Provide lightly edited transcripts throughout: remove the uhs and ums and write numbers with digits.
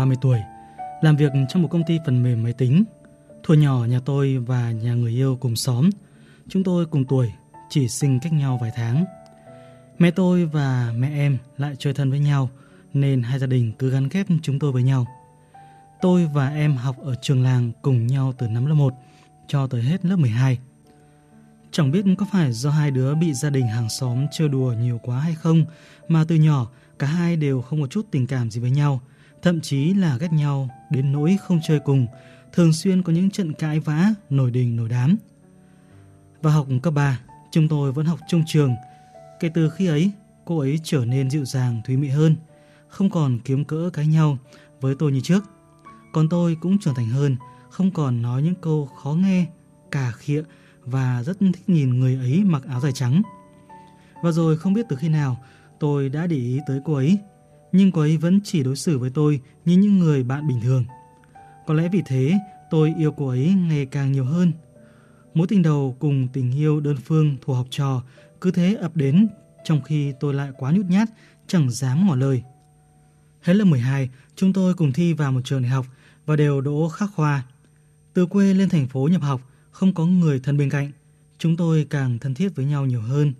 30 tuổi, làm việc trong một công ty phần mềm máy tính. Thuở nhỏ nhà tôi và nhà người yêu cùng xóm, chúng tôi cùng tuổi, chỉ sinh cách nhau vài tháng. Mẹ tôi và mẹ em lại chơi thân với nhau, nên hai gia đình cứ gắn kết chúng tôi với nhau. Tôi và em học ở trường làng cùng nhau từ năm lớp 1 cho tới hết lớp 12. Chẳng biết có phải do hai đứa bị gia đình hàng xóm trêu đùa nhiều quá hay không mà từ nhỏ cả hai đều không có chút tình cảm gì với nhau, thậm chí là ghét nhau đến nỗi không chơi cùng, thường xuyên có những trận cãi vã, nổi đình nổi đám. Và học cấp 3, chúng tôi vẫn học chung trường. Kể từ khi ấy, cô ấy trở nên dịu dàng thúy mị hơn, không còn kiếm cỡ cãi nhau với tôi như trước. Còn tôi cũng trưởng thành hơn, không còn nói những câu khó nghe, cà khịa và rất thích nhìn người ấy mặc áo dài trắng. Và rồi không biết từ khi nào tôi đã để ý tới cô ấy, nhưng cô ấy vẫn chỉ đối xử với tôi như những người bạn bình thường. Có lẽ vì thế tôi yêu cô ấy ngày càng nhiều hơn. Mối tình đầu cùng tình yêu đơn phương thuở học trò cứ thế ập đến, trong khi tôi lại quá nhút nhát, chẳng dám ngỏ lời. Hết lớp 12, chúng tôi cùng thi vào một trường đại học và đều đỗ khác khoa. Từ quê lên thành phố nhập học, không có người thân bên cạnh, chúng tôi càng thân thiết với nhau nhiều hơn.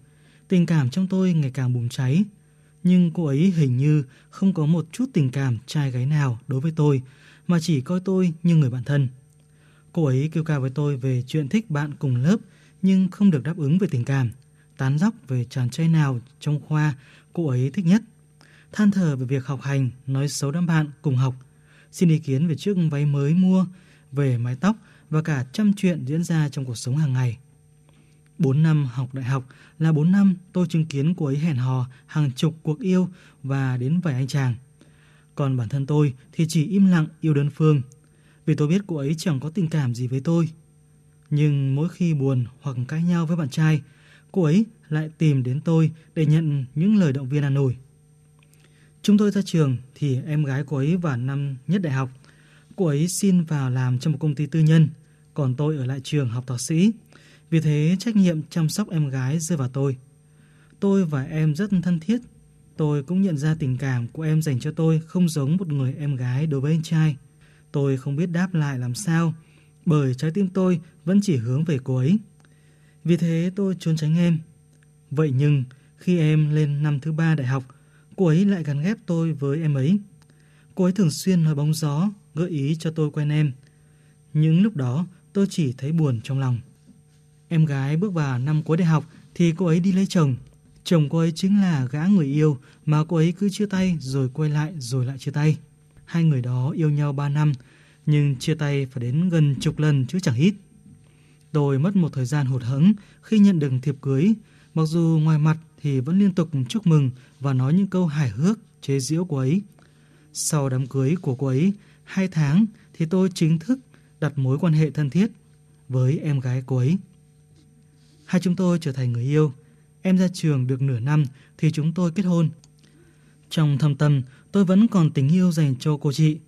Tình cảm trong tôi ngày càng bùng cháy, nhưng cô ấy hình như không có một chút tình cảm trai gái nào đối với tôi, mà chỉ coi tôi như người bạn thân. Cô ấy kêu ca với tôi về chuyện thích bạn cùng lớp, nhưng không được đáp ứng về tình cảm, tán dóc về chàng trai nào trong khoa cô ấy thích nhất, than thở về việc học hành, nói xấu đám bạn cùng học, xin ý kiến về chiếc váy mới mua, về mái tóc và cả trăm chuyện diễn ra trong cuộc sống hàng ngày. 4 năm học đại học là 4 năm tôi chứng kiến cô ấy hẹn hò hàng chục cuộc yêu và đến vài anh chàng. Còn bản thân tôi thì chỉ im lặng yêu đơn phương, vì tôi biết cô ấy chẳng có tình cảm gì với tôi. Nhưng mỗi khi buồn hoặc cãi nhau với bạn trai, cô ấy lại tìm đến tôi để nhận những lời động viên an ủi. Chúng tôi ra trường thì em gái cô ấy vào năm nhất đại học. Cô ấy xin vào làm trong một công ty tư nhân, còn tôi ở lại trường học thạc sĩ. Vì thế trách nhiệm chăm sóc em gái rơi vào tôi. Tôi và em rất thân thiết. Tôi cũng nhận ra tình cảm của em dành cho tôi không giống một người em gái đối với anh trai. Tôi không biết đáp lại làm sao, bởi trái tim tôi vẫn chỉ hướng về cô ấy. Vì thế tôi trốn tránh em. Vậy nhưng khi em lên năm thứ 3 đại học, cô ấy lại gắn ghép tôi với em ấy. Cô ấy thường xuyên nói bóng gió, gợi ý cho tôi quen em. Những lúc đó tôi chỉ thấy buồn trong lòng. Em gái bước vào năm cuối đại học thì cô ấy đi lấy chồng. Chồng cô ấy chính là gã người yêu mà cô ấy cứ chia tay rồi quay lại rồi lại chia tay. Hai người đó yêu nhau 3 năm, nhưng chia tay phải đến gần chục lần chứ chẳng ít. Tôi mất một thời gian hụt hẫng khi nhận được thiệp cưới, mặc dù ngoài mặt thì vẫn liên tục chúc mừng và nói những câu hài hước chế giễu cô ấy. Sau đám cưới của cô ấy, 2 tháng thì tôi chính thức đặt mối quan hệ thân thiết với em gái cô ấy. Hai chúng tôi trở thành người yêu. Em ra trường được nửa năm thì chúng tôi kết hôn. Trong thâm tâm, tôi vẫn còn tình yêu dành cho cô chị,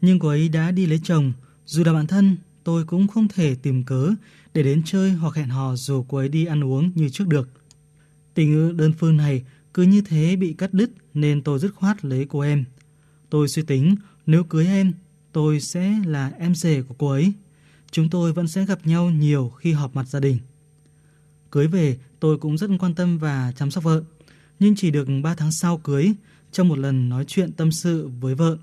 nhưng cô ấy đã đi lấy chồng. Dù là bạn thân, tôi cũng không thể tìm cớ để đến chơi hoặc hẹn hò dù cô ấy đi ăn uống như trước được. Tình yêu đơn phương này cứ như thế bị cắt đứt, nên tôi dứt khoát lấy cô em. Tôi suy tính nếu cưới em, tôi sẽ là em rể của cô ấy. Chúng tôi vẫn sẽ gặp nhau nhiều khi họp mặt gia đình. Cưới về, tôi cũng rất quan tâm và chăm sóc vợ. Nhưng chỉ được 3 tháng sau cưới, trong một lần nói chuyện tâm sự với vợ,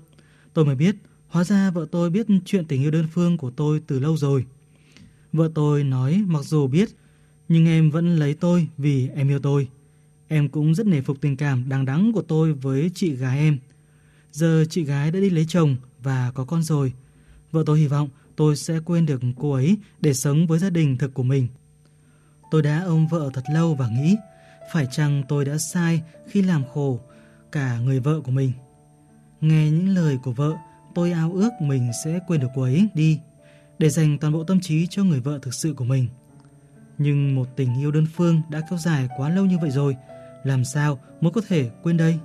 tôi mới biết, hóa ra vợ tôi biết chuyện tình yêu đơn phương của tôi từ lâu rồi. Vợ tôi nói mặc dù biết, nhưng em vẫn lấy tôi vì em yêu tôi. Em cũng rất nể phục tình cảm đằng đẵng của tôi với chị gái em. Giờ chị gái đã đi lấy chồng và có con rồi. Vợ tôi hy vọng tôi sẽ quên được cô ấy để sống với gia đình thực của mình. Tôi đã ôm vợ thật lâu và nghĩ, phải chăng tôi đã sai khi làm khổ cả người vợ của mình. Nghe những lời của vợ, tôi ao ước mình sẽ quên được cô ấy đi, để dành toàn bộ tâm trí cho người vợ thực sự của mình. Nhưng một tình yêu đơn phương đã kéo dài quá lâu như vậy rồi, làm sao mới có thể quên đây?